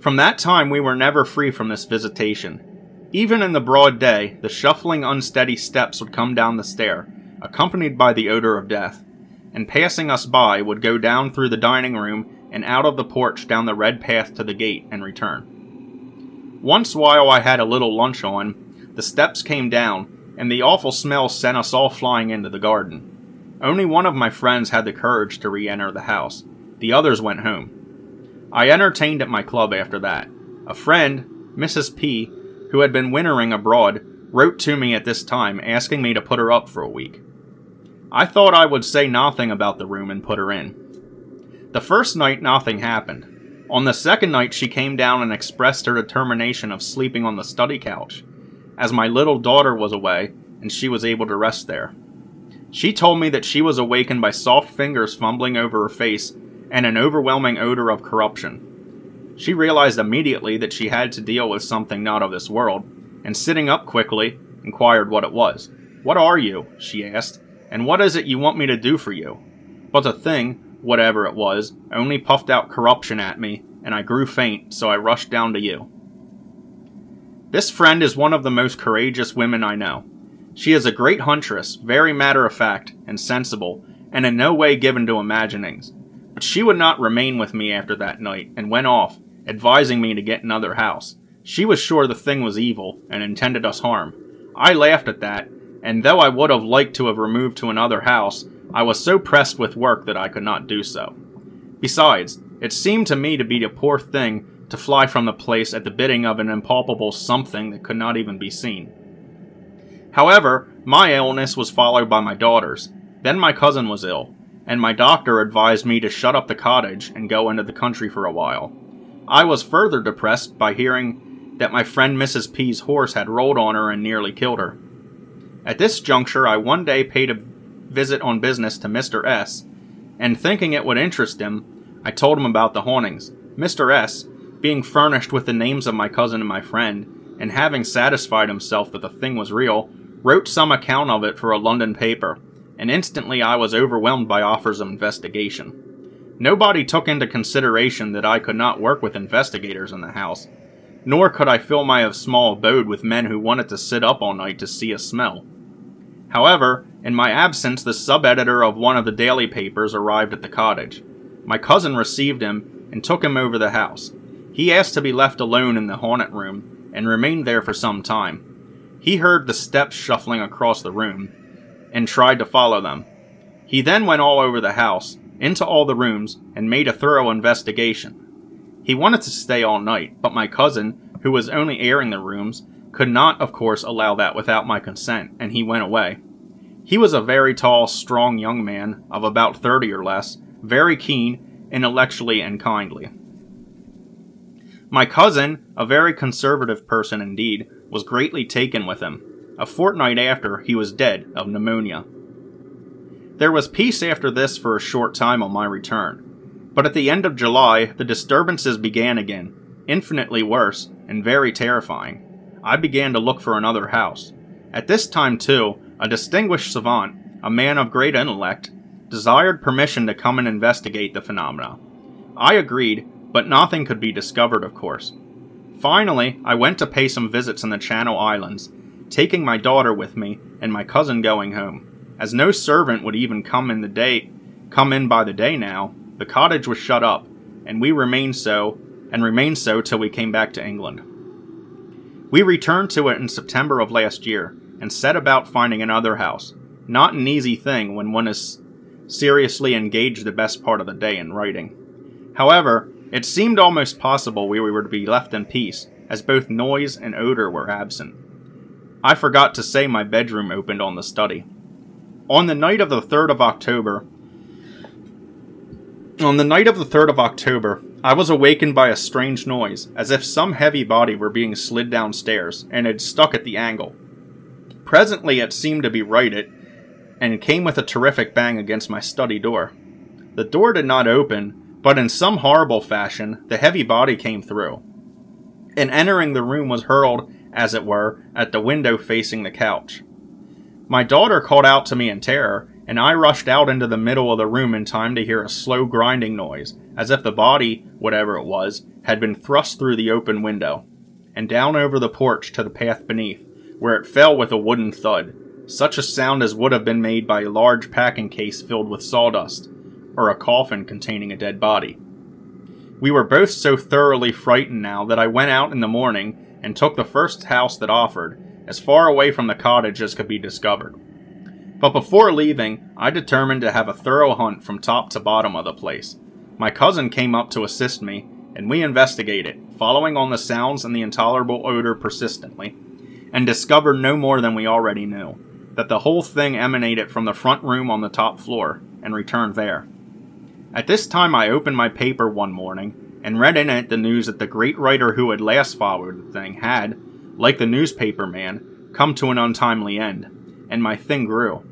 From that time, we were never free from this visitation. Even in the broad day, the shuffling, unsteady steps would come down the stair, accompanied by the odor of death, and passing us by would go down through the dining room and out of the porch down the red path to the gate and return. Once while I had a little lunch on, the steps came down, and the awful smell sent us all flying into the garden. Only one of my friends had the courage to re-enter the house. The others went home. I entertained at my club after that. A friend, Mrs. P., who had been wintering abroad, wrote to me at this time asking me to put her up for a week. I thought I would say nothing about the room and put her in. The first night nothing happened. On the second night she came down and expressed her determination of sleeping on the study couch, as my little daughter was away and she was able to rest there. She told me that she was awakened by soft fingers fumbling over her face and an overwhelming odor of corruption. She realized immediately that she had to deal with something not of this world, and sitting up quickly, inquired what it was. "What are you?" she asked, "and what is it you want me to do for you?" But the thing, whatever it was, only puffed out corruption at me, and I grew faint, so I rushed down to you. This friend is one of the most courageous women I know. She is a great huntress, very matter-of-fact, and sensible, and in no way given to imaginings. But she would not remain with me after that night, and went off, advising me to get another house. She was sure the thing was evil and intended us harm. I laughed at that, and though I would have liked to have removed to another house, I was so pressed with work that I could not do so. Besides, it seemed to me to be a poor thing to fly from the place at the bidding of an impalpable something that could not even be seen. However, my illness was followed by my daughter's. Then my cousin was ill, and my doctor advised me to shut up the cottage and go into the country for a while. I was further depressed by hearing that my friend Mrs. P's horse had rolled on her and nearly killed her. At this juncture, I one day paid a visit on business to Mr. S., and thinking it would interest him, I told him about the hauntings. Mr. S., being furnished with the names of my cousin and my friend, and having satisfied himself that the thing was real, wrote some account of it for a London paper, and instantly I was overwhelmed by offers of investigation. Nobody took into consideration that I could not work with investigators in the house, nor could I fill my small abode with men who wanted to sit up all night to see a smell. However, in my absence, the sub-editor of one of the daily papers arrived at the cottage. My cousin received him and took him over the house. He asked to be left alone in the haunted room and remained there for some time. He heard the steps shuffling across the room and tried to follow them. He then went all over the house, into all the rooms, and made a thorough investigation. He wanted to stay all night, but my cousin, who was only airing the rooms, could not, of course, allow that without my consent, and he went away. He was a very tall, strong young man, of about 30 or less, very keen, intellectually and kindly. My cousin, a very conservative person indeed, was greatly taken with him. A fortnight after, he was dead of pneumonia. There was peace after this for a short time on my return, but at the end of July, the disturbances began again, infinitely worse and very terrifying. I began to look for another house. At this time, too, a distinguished savant, a man of great intellect, desired permission to come and investigate the phenomena. I agreed, but nothing could be discovered, of course. Finally, I went to pay some visits in the Channel Islands, taking my daughter with me and my cousin going home. As no servant would even come in by the day now, the cottage was shut up, and we remained so till we came back to England. We returned to it in September of last year, and set about finding another house. Not an easy thing when one is seriously engaged the best part of the day in writing. However, it seemed almost possible we were to be left in peace, as both noise and odor were absent. I forgot to say my bedroom opened on the study. On the night of the 3rd of October, I was awakened by a strange noise, as if some heavy body were being slid downstairs and had stuck at the angle. Presently it seemed to be righted, and came with a terrific bang against my study door. The door did not open, but in some horrible fashion, the heavy body came through, and entering the room was hurled, as it were, at the window facing the couch. My daughter called out to me in terror, and I rushed out into the middle of the room in time to hear a slow grinding noise, as if the body, whatever it was, had been thrust through the open window, and down over the porch to the path beneath, where it fell with a wooden thud, such a sound as would have been made by a large packing case filled with sawdust, or a coffin containing a dead body. We were both so thoroughly frightened now that I went out in the morning and took the first house that offered, as far away from the cottage as could be discovered. But before leaving, I determined to have a thorough hunt from top to bottom of the place. My cousin came up to assist me, and we investigated, following on the sounds and the intolerable odor persistently, and discovered no more than we already knew, that the whole thing emanated from the front room on the top floor, and returned there. At this time I opened my paper one morning, and read in it the news that the great writer who had last followed the thing had, like the newspaper man, come to an untimely end, and my thing grew.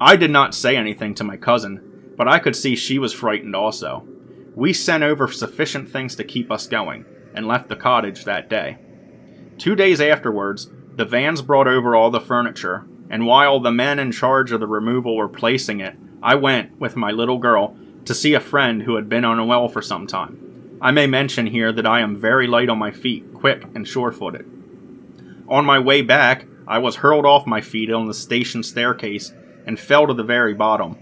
I did not say anything to my cousin, but I could see she was frightened also. We sent over sufficient things to keep us going, and left the cottage that day. 2 days afterwards, the vans brought over all the furniture, and while the men in charge of the removal were placing it, I went, with my little girl, to see a friend who had been unwell for some time. I may mention here that I am very light on my feet, quick and sure-footed. On my way back, I was hurled off my feet on the station staircase and fell to the very bottom.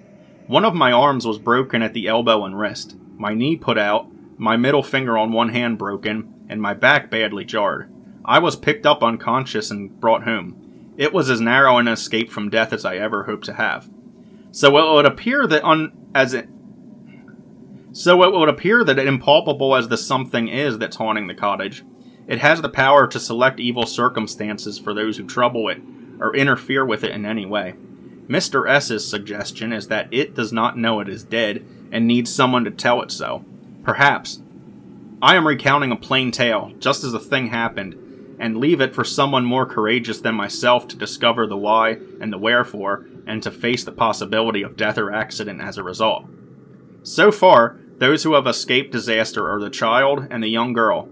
One of my arms was broken at the elbow and wrist, my knee put out, my middle finger on one hand broken, and my back badly jarred. I was picked up unconscious and brought home. It was as narrow an escape from death as I ever hoped to have. So it would appear that impalpable as the something is that's haunting the cottage, it has the power to select evil circumstances for those who trouble it or interfere with it in any way. Mr. S.'s suggestion is that it does not know it is dead and needs someone to tell it so. Perhaps. I am recounting a plain tale, just as the thing happened, and leave it for someone more courageous than myself to discover the why and the wherefore, and to face the possibility of death or accident as a result. So far, those who have escaped disaster are the child and the young girl,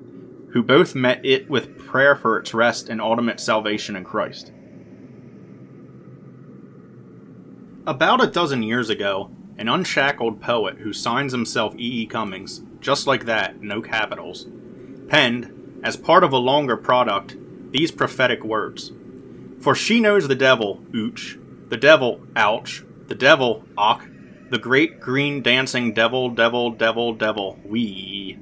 who both met it with prayer for its rest and ultimate salvation in Christ. About a dozen years ago, an unshackled poet who signs himself E.E. Cummings, just like that, no capitals, penned, as part of a longer product, these prophetic words. For she knows the devil, ooch, the devil, ouch, the devil, och, the great green dancing devil, devil, devil, devil, wee.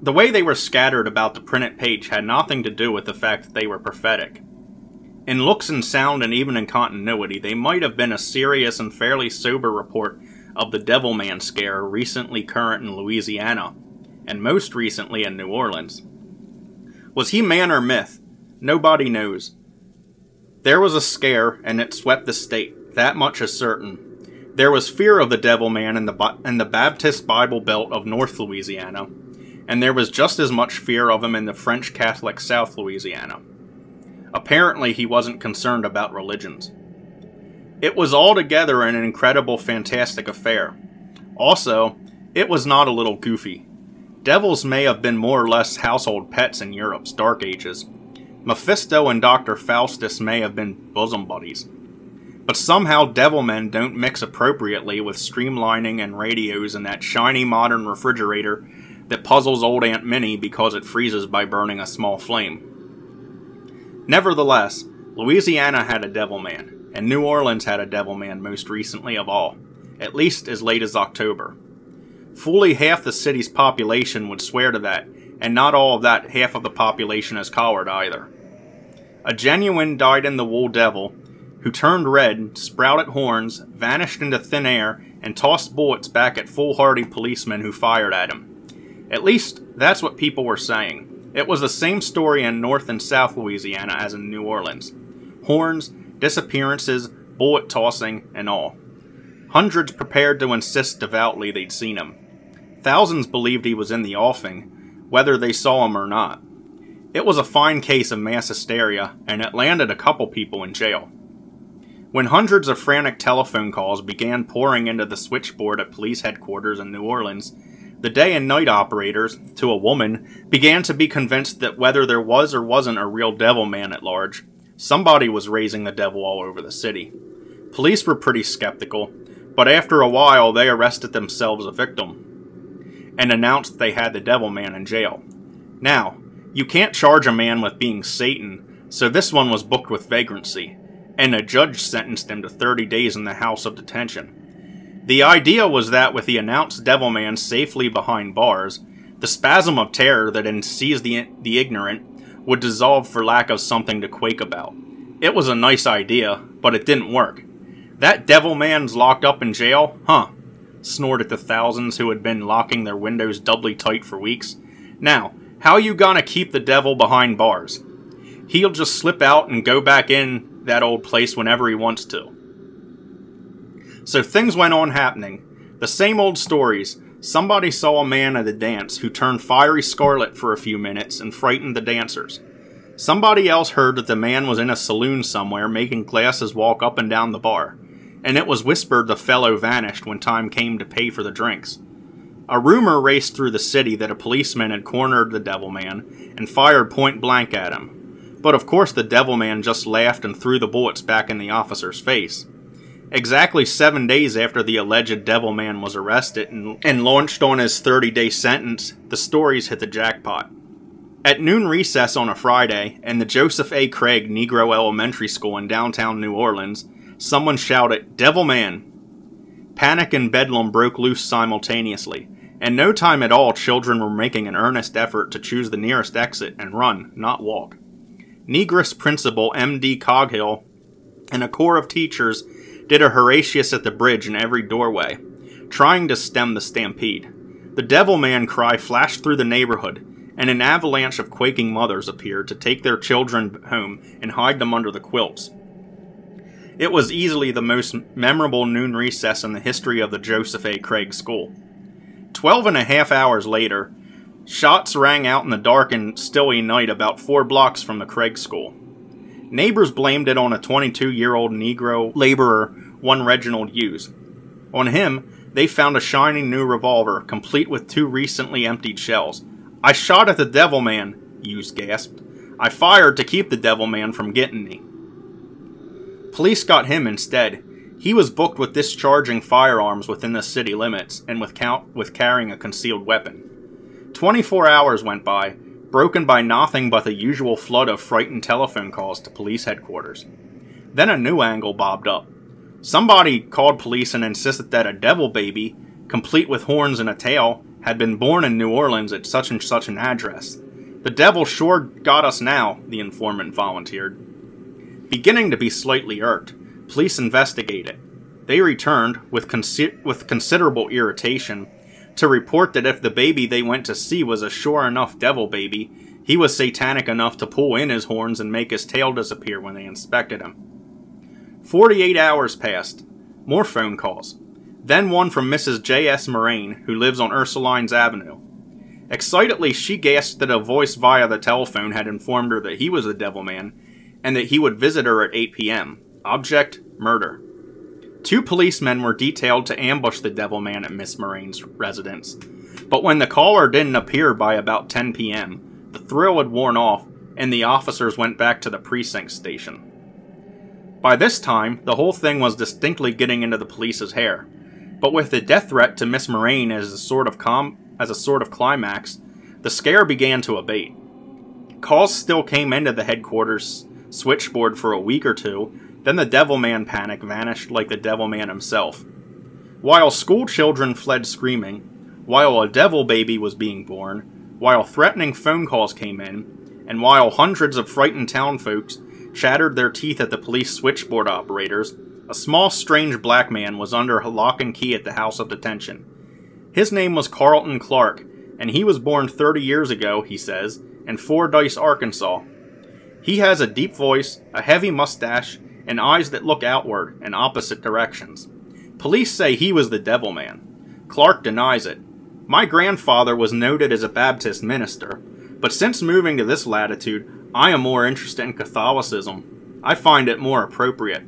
The way they were scattered about the printed page had nothing to do with the fact that they were prophetic. In looks and sound and even in continuity, they might have been a serious and fairly sober report of the Devilman scare recently current in Louisiana, and most recently in New Orleans. Was he man or myth? Nobody knows. There was a scare, and it swept the state, that much is certain. There was fear of the Devilman in the Baptist Bible Belt of North Louisiana, and there was just as much fear of him in the French Catholic South Louisiana. Apparently he wasn't concerned about religions. It was altogether an incredible, fantastic affair. Also, it was not a little goofy. Devils may have been more or less household pets in Europe's Dark Ages. Mephisto and Dr. Faustus may have been bosom buddies. But somehow devilmen don't mix appropriately with streamlining and radios and that shiny modern refrigerator that puzzles old Aunt Minnie because it freezes by burning a small flame. Nevertheless, Louisiana had a devilman, and New Orleans had a devilman most recently of all, at least as late as October. Fully half the city's population would swear to that, and not all of that half of the population is collared either. A genuine dyed-in-the-wool devil who turned red, sprouted horns, vanished into thin air, and tossed bullets back at foolhardy policemen who fired at him. At least, that's what people were saying. It was the same story in North and South Louisiana as in New Orleans. Horns, disappearances, bullet tossing, and all. Hundreds prepared to insist devoutly they'd seen him. Thousands believed he was in the offing, whether they saw him or not. It was a fine case of mass hysteria, and it landed a couple people in jail. When hundreds of frantic telephone calls began pouring into the switchboard at police headquarters in New Orleans, the day and night operators, to a woman, began to be convinced that whether there was or wasn't a real devil man at large, somebody was raising the devil all over the city. Police were pretty skeptical, but after a while they arrested themselves a victim and announced they had the devil man in jail. Now, you can't charge a man with being Satan, so this one was booked with vagrancy, and a judge sentenced him to 30 days in the house of detention. The idea was that with the announced devil man safely behind bars, the spasm of terror that enseized the ignorant would dissolve for lack of something to quake about. It was a nice idea, but it didn't work. That devil man's locked up in jail, huh? Snorted the thousands who had been locking their windows doubly tight for weeks. Now, how you gonna keep the devil behind bars? He'll just slip out and go back in that old place whenever he wants to. So things went on happening. The same old stories. Somebody saw a man at a dance who turned fiery scarlet for a few minutes and frightened the dancers. Somebody else heard that the man was in a saloon somewhere making glasses walk up and down the bar, and it was whispered the fellow vanished when time came to pay for the drinks. A rumor raced through the city that a policeman had cornered the devil man and fired point blank at him, but of course the devil man just laughed and threw the bullets back in the officer's face. Exactly 7 days after the alleged devil man was arrested and launched on his 30-day sentence, the stories hit the jackpot. At noon recess on a Friday, in the Joseph A. Craig Negro Elementary School in downtown New Orleans, someone shouted, "Devil Man!" Panic and bedlam broke loose simultaneously. In no time at all, children were making an earnest effort to choose the nearest exit and run, not walk. Negress Principal M.D. Coghill and a corps of teachers did a Horatius at the bridge in every doorway, trying to stem the stampede. The Devil Man cry flashed through the neighborhood, and an avalanche of quaking mothers appeared to take their children home and hide them under the quilts. It was easily the most memorable noon recess in the history of the Joseph A. Craig School. 12.5 hours later, shots rang out in the dark and stilly night about 4 blocks from the Craig School. Neighbors blamed it on a 22-year-old Negro laborer, one Reginald Hughes. On him, they found a shining new revolver, complete with 2 recently emptied shells. "I shot at the devil man," Hughes gasped. "I fired to keep the devil man from getting me." Police got him instead. He was booked with discharging firearms within the city limits and with carrying a concealed weapon. 24 hours went by, broken by nothing but the usual flood of frightened telephone calls to police headquarters. Then a new angle bobbed up. Somebody called police and insisted that a devil baby, complete with horns and a tail, had been born in New Orleans at such and such an address. "The devil sure got us now," the informant volunteered. Beginning to be slightly irked, police investigated. They returned, with considerable irritation, to report that if the baby they went to see was a sure enough devil baby, he was satanic enough to pull in his horns and make his tail disappear when they inspected him. 48 hours passed. More phone calls. Then one from Mrs. J.S. Moraine, who lives on Ursulines Avenue. Excitedly, she gasped that a voice via the telephone had informed her that he was the devil man, and that he would visit her at 8 p.m. Object, murder. 2 policemen were detailed to ambush the devil man at Miss Moraine's residence. But when the caller didn't appear by about 10 p.m., the thrill had worn off, and the officers went back to the precinct station. By this time, the whole thing was distinctly getting into the police's hair. But with the death threat to Miss Moraine as a sort of climax, the scare began to abate. Calls still came into the headquarters switchboard for a week or two, then the Devilman panic vanished like the Devilman himself. While school children fled screaming, while a devil baby was being born, while threatening phone calls came in, and while hundreds of frightened town folks chattered their teeth at the police switchboard operators, a small strange black man was under lock and key at the house of detention. His name was Carlton Clark, and he was born 30 years ago, he says, in Fordyce, Arkansas. He has a deep voice, a heavy mustache, and eyes that look outward in opposite directions. Police say he was the devil man. Clark denies it. My grandfather was noted as a Baptist minister, but since moving to this latitude, I am more interested in Catholicism. I find it more appropriate.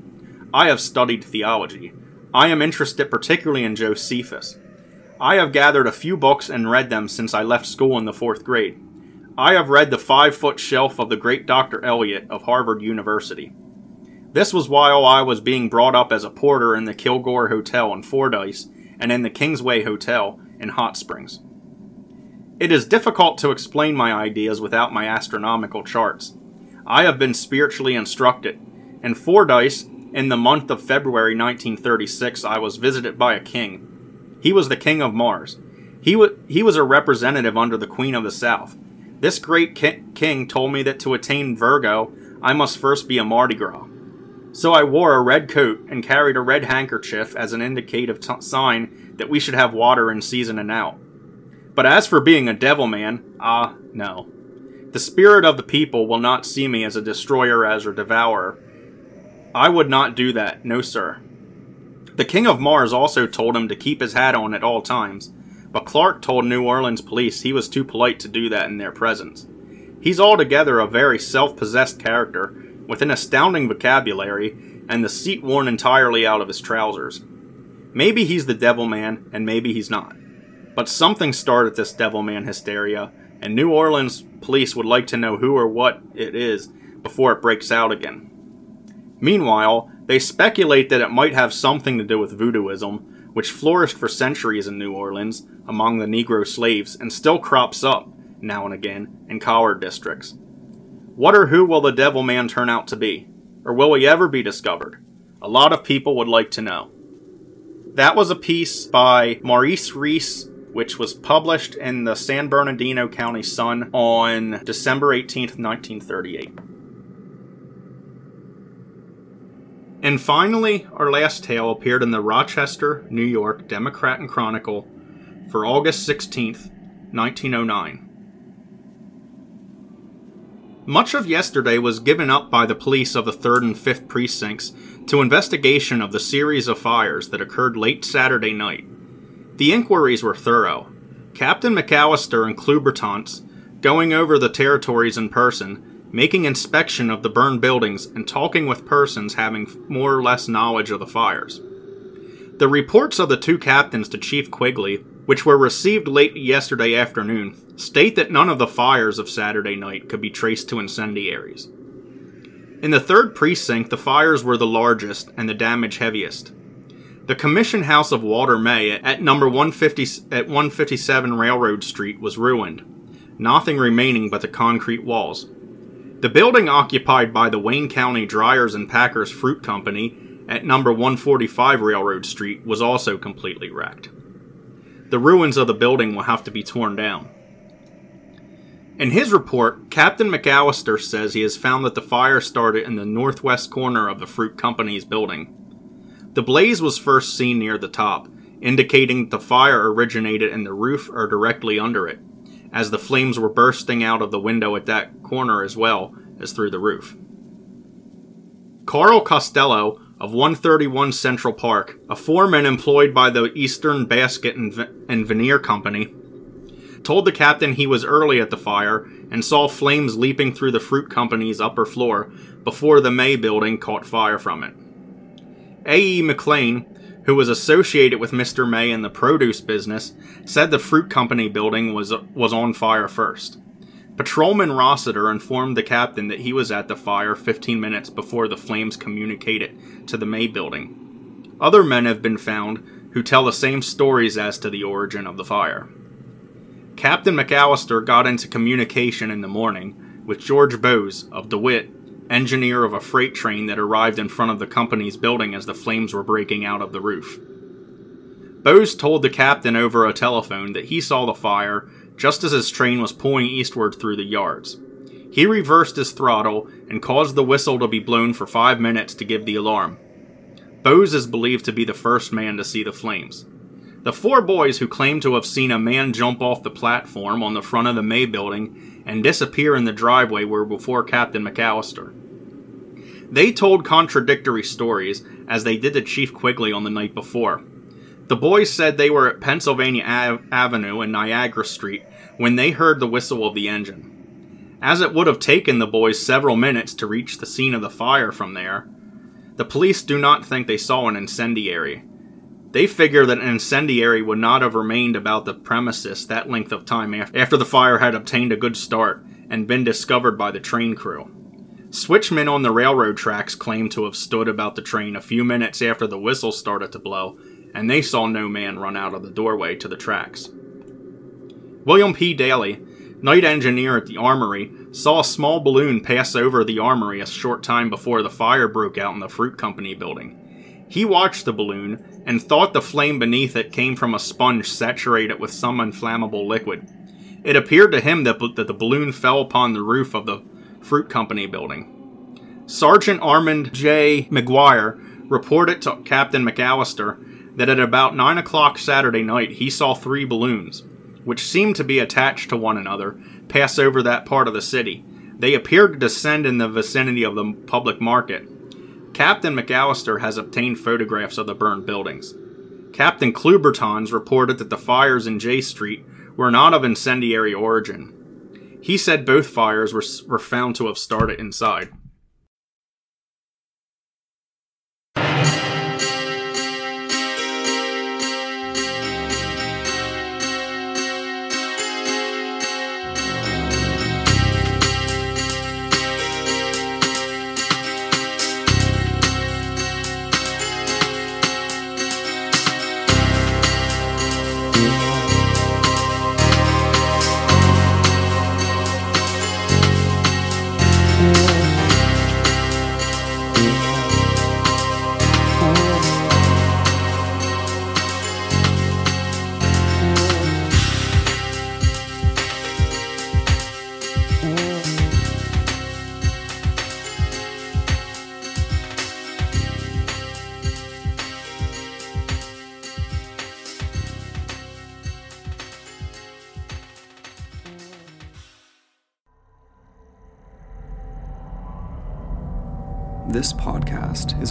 I have studied theology. I am interested particularly in Josephus. I have gathered a few books and read them since I left school in the 4th grade. I have read the 5-foot shelf of the great Dr. Eliot of Harvard University. This was while I was being brought up as a porter in the Kilgore Hotel in Fordyce and in the Kingsway Hotel in Hot Springs. It is difficult to explain my ideas without my astronomical charts. I have been spiritually instructed. In Fordyce, in the month of February 1936, I was visited by a king. He was the King of Mars. He was a representative under the Queen of the South. This great king told me that to attain Virgo, I must first be a Mardi Gras. So I wore a red coat and carried a red handkerchief as an indicative sign that we should have water in season and out. But as for being a devil man, no. The spirit of the people will not see me as a destroyer, as a devourer. I would not do that, no sir. The King of Mars also told him to keep his hat on at all times, but Clark told New Orleans police he was too polite to do that in their presence. He's altogether a very self-possessed character, with an astounding vocabulary, and the seat worn entirely out of his trousers. Maybe he's the devil man, and maybe he's not. But something started this Devilman hysteria, and New Orleans police would like to know who or what it is before it breaks out again. Meanwhile, they speculate that it might have something to do with voodooism, which flourished for centuries in New Orleans among the Negro slaves and still crops up, now and again, in colored districts. What or who will the Devilman turn out to be? Or will he ever be discovered? A lot of people would like to know. That was a piece by Maurice Reese, which was published in the San Bernardino County Sun on December 18th, 1938. And finally, our last tale appeared in the Rochester, New York Democrat and Chronicle for August 16th, 1909. Much of yesterday was given up by the police of the 3rd and 5th precincts to investigation of the series of fires that occurred late Saturday night. The inquiries were thorough. Captain McAllister and Klubertanz going over the territories in person, making inspection of the burned buildings, and talking with persons having more or less knowledge of the fires. The reports of the two captains to Chief Quigley, which were received late yesterday afternoon, state that none of the fires of Saturday night could be traced to incendiaries. In the 3rd precinct, the fires were the largest and the damage heaviest. The Commission House of Walter May at number 157 Railroad Street was ruined, nothing remaining but the concrete walls. The building occupied by the Wayne County Dryers and Packers Fruit Company at number 145 Railroad Street was also completely wrecked. The ruins of the building will have to be torn down. In his report, Captain McAllister says he has found that the fire started in the northwest corner of the Fruit Company's building. The blaze was first seen near the top, indicating that the fire originated in the roof or directly under it, as the flames were bursting out of the window at that corner as well as through the roof. Carl Costello of 131 Central Park, a foreman employed by the Eastern Basket and Veneer Company, told the captain he was early at the fire and saw flames leaping through the Fruit Company's upper floor before the May building caught fire from it. A.E. McLean, who was associated with Mr. May in the produce business, said the Fruit Company building was on fire first. Patrolman Rossiter informed the captain that he was at the fire 15 minutes before the flames communicated to the May building. Other men have been found who tell the same stories as to the origin of the fire. Captain McAllister got into communication in the morning with George Bowes of DeWitt, engineer of a freight train that arrived in front of the company's building as the flames were breaking out of the roof. Bowes told the captain over a telephone that he saw the fire just as his train was pulling eastward through the yards. He reversed his throttle and caused the whistle to be blown for 5 minutes to give the alarm. Bowes is believed to be the first man to see the flames. The four boys who claim to have seen a man jump off the platform on the front of the May building and disappear in the driveway were before Captain McAllister. They told contradictory stories, as they did to Chief Quigley on the night before. The boys said they were at Pennsylvania Avenue and Niagara Street when they heard the whistle of the engine. As it would have taken the boys several minutes to reach the scene of the fire from there, the police do not think they saw an incendiary. They figure that an incendiary would not have remained about the premises that length of time after the fire had obtained a good start and been discovered by the train crew. Switchmen on the railroad tracks claim to have stood about the train a few minutes after the whistle started to blow, and they saw no man run out of the doorway to the tracks. William P. Daly, night engineer at the armory, saw a small balloon pass over the armory a short time before the fire broke out in the Fruit Company building. He watched the balloon and thought the flame beneath it came from a sponge saturated with some inflammable liquid. It appeared to him that the balloon fell upon the roof of the Fruit Company building. Sergeant Armand J. McGuire reported to Captain McAllister that at about 9 o'clock Saturday night he saw three balloons, which seemed to be attached to one another, pass over that part of the city. They appeared to descend in the vicinity of the public market. Captain McAllister has obtained photographs of the burned buildings. Captain Klubertons reported that the fires in J Street were not of incendiary origin. He said both fires were found to have started inside. This podcast is